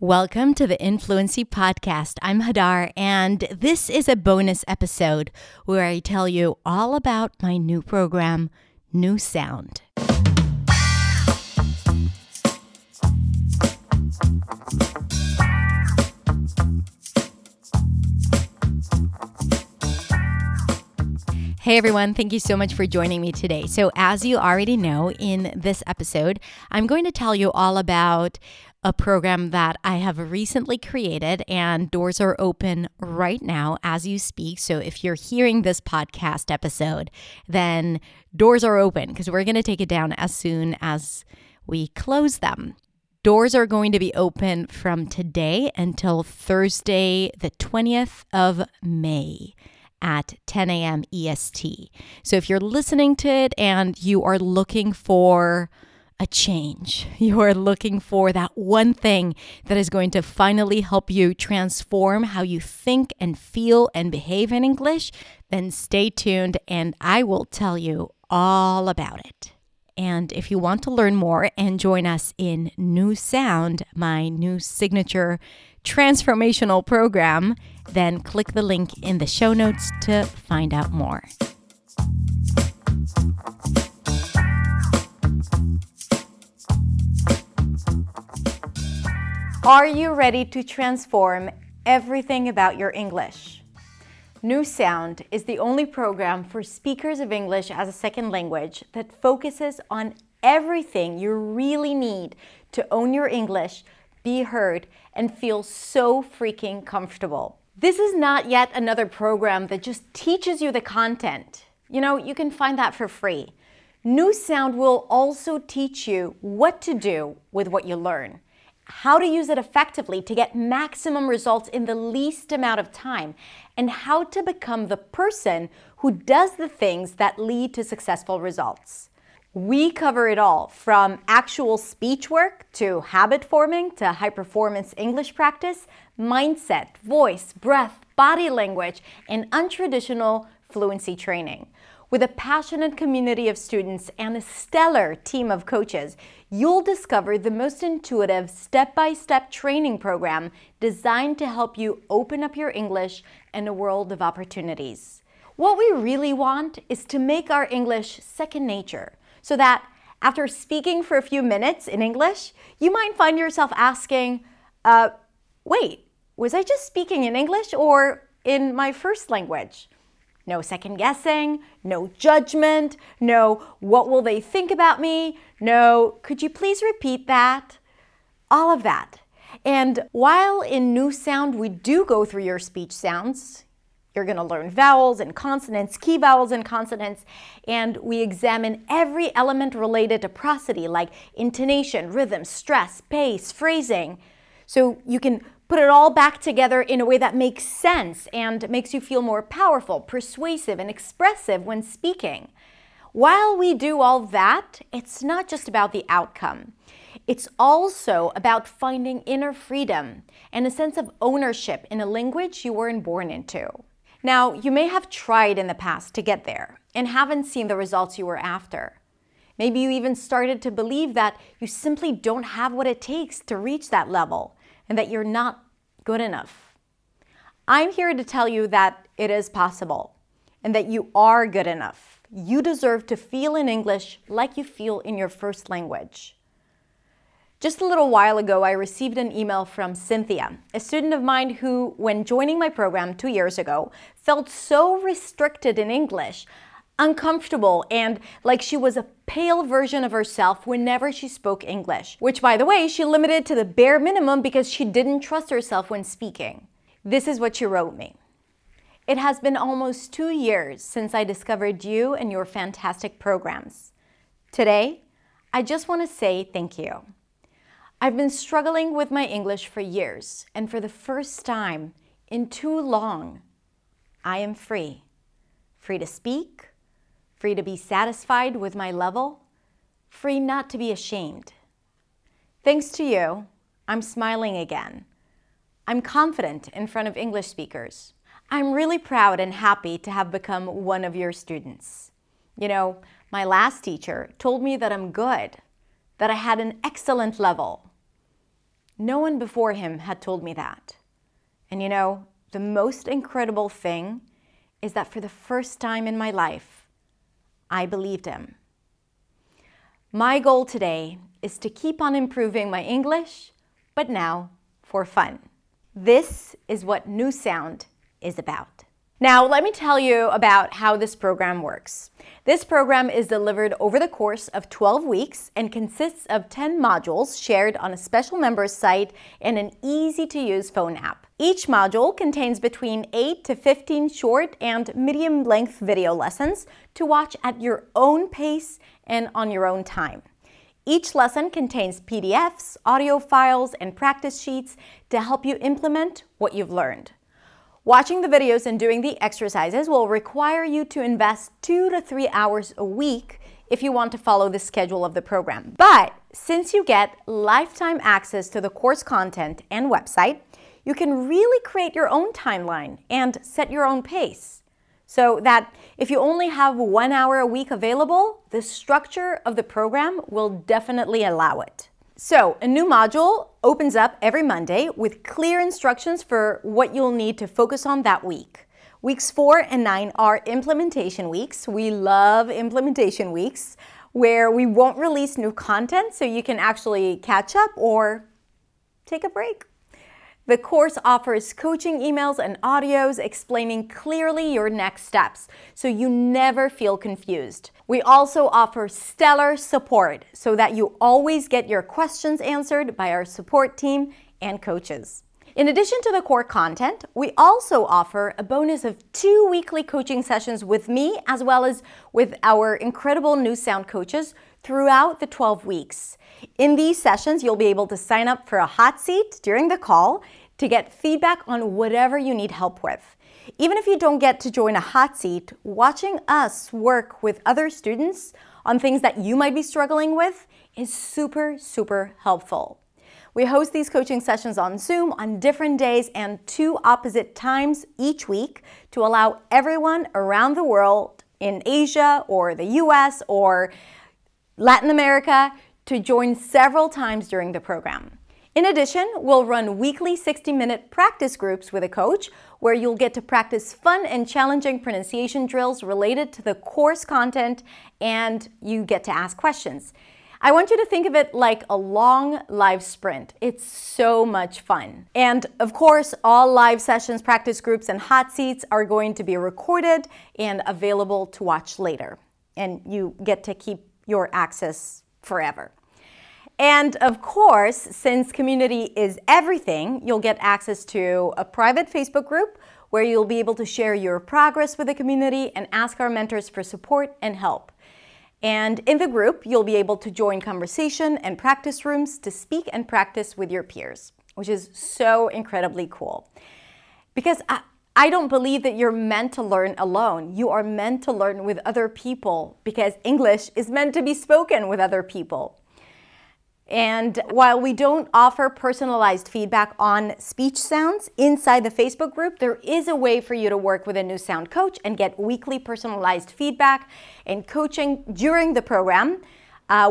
Welcome to the Influency Podcast. I'm Hadar, and this is a bonus episode where I tell you all about my new program, New Sound. Hey everyone, thank you so much for joining me today. So as you already know, in this episode, I'm going to tell you all about a program that I have recently created, and doors are open right now as you speak. So if you're hearing this podcast episode, then doors are open because we're going to take it down as soon as we close them. Doors are going to be open from today until Thursday, the 20th of May at 10 a.m. EST. So if you're listening to it and you are looking for a change, you are looking for that one thing that is going to finally help you transform how you think and feel and behave in English, then stay tuned and I will tell you all about it. And if you want to learn more and join us in New Sound, my new signature transformational program, then click the link in the show notes to find out more. Are you ready to transform everything about your English? New Sound is the only program for speakers of English as a second language that focuses on everything you really need to own your English, be heard, and feel so freaking comfortable. This is not yet another program that just teaches you the content. You know, you can find that for free. New Sound will also teach you what to do with what you learn, how to use it effectively to get maximum results in the least amount of time, and how to become the person who does the things that lead to successful results. We cover it all, from actual speech work to habit forming to high-performance English practice, mindset, voice, breath, body language, and untraditional fluency training. With a passionate community of students and a stellar team of coaches, you'll discover the most intuitive step-by-step training program designed to help you open up your English and a world of opportunities. What we really want is to make our English second nature, so that after speaking for a few minutes in English, you might find yourself asking, wait, was I just speaking in English or in my first language? No second guessing, no judgment, no what will they think about me, no could you please repeat that, all of that. And while in New Sound we do go through your speech sounds, you're going to learn vowels and consonants, key vowels and consonants, and we examine every element related to prosody like intonation, rhythm, stress, pace, phrasing, so you can put it all back together in a way that makes sense and makes you feel more powerful, persuasive, and expressive when speaking. While we do all that, it's not just about the outcome. It's also about finding inner freedom and a sense of ownership in a language you weren't born into. Now, you may have tried in the past to get there and haven't seen the results you were after. Maybe you even started to believe that you simply don't have what it takes to reach that level, and that you're not good enough. I'm here to tell you that it is possible and that you are good enough. You deserve to feel in English like you feel in your first language. Just a little while ago, I received an email from Cynthia, a student of mine who, when joining my program 2 years ago, felt so restricted in English, uncomfortable, and like she was a pale version of herself whenever she spoke English, which, by the way, she limited to the bare minimum because she didn't trust herself when speaking. This is what she wrote me. It has been almost 2 years since I discovered you and your fantastic programs. Today, I just want to say thank you. I've been struggling with my English for years, and for the first time in too long, I am free. Free to speak, free to be satisfied with my level, free not to be ashamed. Thanks to you, I'm smiling again. I'm confident in front of English speakers. I'm really proud and happy to have become one of your students. You know, my last teacher told me that I'm good, that I had an excellent level. No one before him had told me that. And you know, the most incredible thing is that for the first time in my life, I believed him. My goal today is to keep on improving my English, but now for fun. This is what New Sound is about. Now, let me tell you about how this program works. This program is delivered over the course of 12 weeks and consists of 10 modules shared on a special members site and an easy-to-use phone app. Each module contains between 8 to 15 short and medium-length video lessons to watch at your own pace and on your own time. Each lesson contains PDFs, audio files, and practice sheets to help you implement what you've learned. Watching the videos and doing the exercises will require you to invest 2 to 3 hours a week if you want to follow the schedule of the program. But since you get lifetime access to the course content and website, you can really create your own timeline and set your own pace. So that if you only have 1 hour a week available, the structure of the program will definitely allow it. So a new module opens up every Monday with clear instructions for what you'll need to focus on that week. Weeks 4 and 9 are implementation weeks. We love implementation weeks where we won't release new content so you can actually catch up or take a break. The course offers coaching emails and audios explaining clearly your next steps, so you never feel confused. We also offer stellar support so that you always get your questions answered by our support team and coaches. In addition to the core content, we also offer a bonus of 2 weekly coaching sessions with me as well as with our incredible New Sound coaches throughout the 12 weeks. In these sessions, you'll be able to sign up for a hot seat during the call to get feedback on whatever you need help with. Even if you don't get to join a hot seat, watching us work with other students on things that you might be struggling with is super helpful. We host these coaching sessions on Zoom on different days and 2 opposite times each week to allow everyone around the world in Asia or the US or Latin America to join several times during the program. In addition, we'll run weekly 60-minute practice groups with a coach where you'll get to practice fun and challenging pronunciation drills related to the course content, and you get to ask questions. I want you to think of it like a long live sprint. It's so much fun. And of course, all live sessions, practice groups, and hot seats are going to be recorded and available to watch later. And you get to keep your access forever. And of course, since community is everything, you'll get access to a private Facebook group where you'll be able to share your progress with the community and ask our mentors for support and help. And in the group, you'll be able to join conversation and practice rooms to speak and practice with your peers, which is so incredibly cool. Because I don't believe that you're meant to learn alone. You are meant to learn with other people because English is meant to be spoken with other people. And while we don't offer personalized feedback on speech sounds inside the Facebook group, there is a way for you to work with a New Sound coach and get weekly personalized feedback and coaching during the program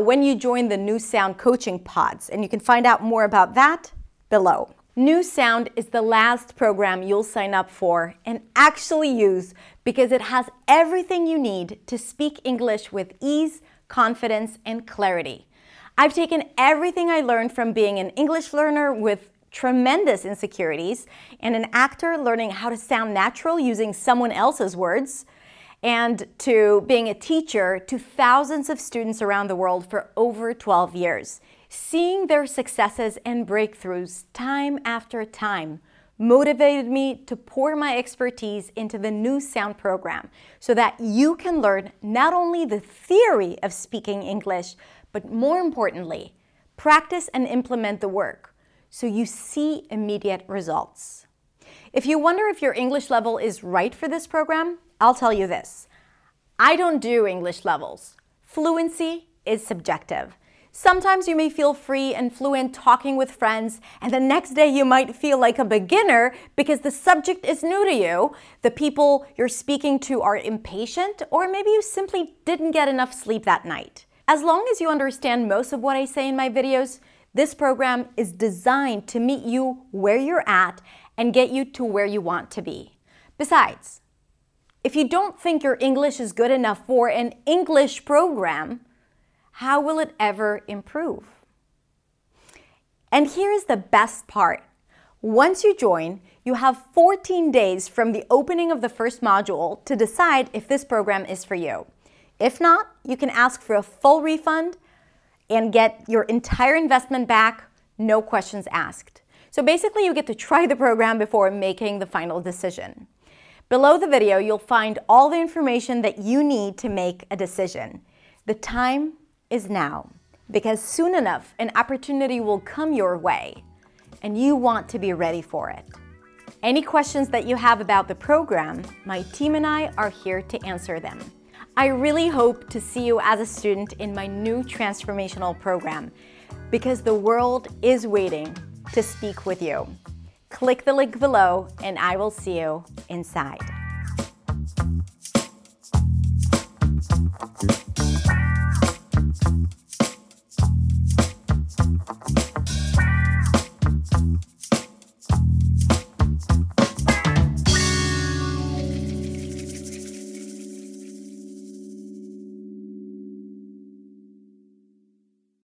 when you join the New Sound coaching pods. And you can find out more about that below. New Sound is the last program you'll sign up for and actually use because it has everything you need to speak English with ease, confidence, and clarity. I've taken everything I learned from being an English learner with tremendous insecurities and an actor learning how to sound natural using someone else's words, and to being a teacher to thousands of students around the world for over 12 years. Seeing their successes and breakthroughs time after time motivated me to pour my expertise into the New Sound program so that you can learn not only the theory of speaking English, but more importantly, practice and implement the work so you see immediate results. If you wonder if your English level is right for this program, I'll tell you this. I don't do English levels. Fluency is subjective. Sometimes you may feel free and fluent talking with friends, and the next day you might feel like a beginner because the subject is new to you, the people you're speaking to are impatient, or maybe you simply didn't get enough sleep that night. As long as you understand most of what I say in my videos, This program is designed to meet you where you're at and get you to where you want to be. Besides, if you don't think your English is good enough for an English program, how will it ever improve? And here's the best part. Once you join, you have 14 days from the opening of the first module to decide if this program is for you. If not, you can ask for a full refund and get your entire investment back, no questions asked. So basically, you get to try the program before making the final decision. Below the video, you'll find all the information that you need to make a decision. The time is now, because soon enough, an opportunity will come your way, and you want to be ready for it. Any questions that you have about the program, my team and I are here to answer them. I really hope to see you as a student in my new transformational program, because the world is waiting to speak with you. Click the link below, and I will see you inside.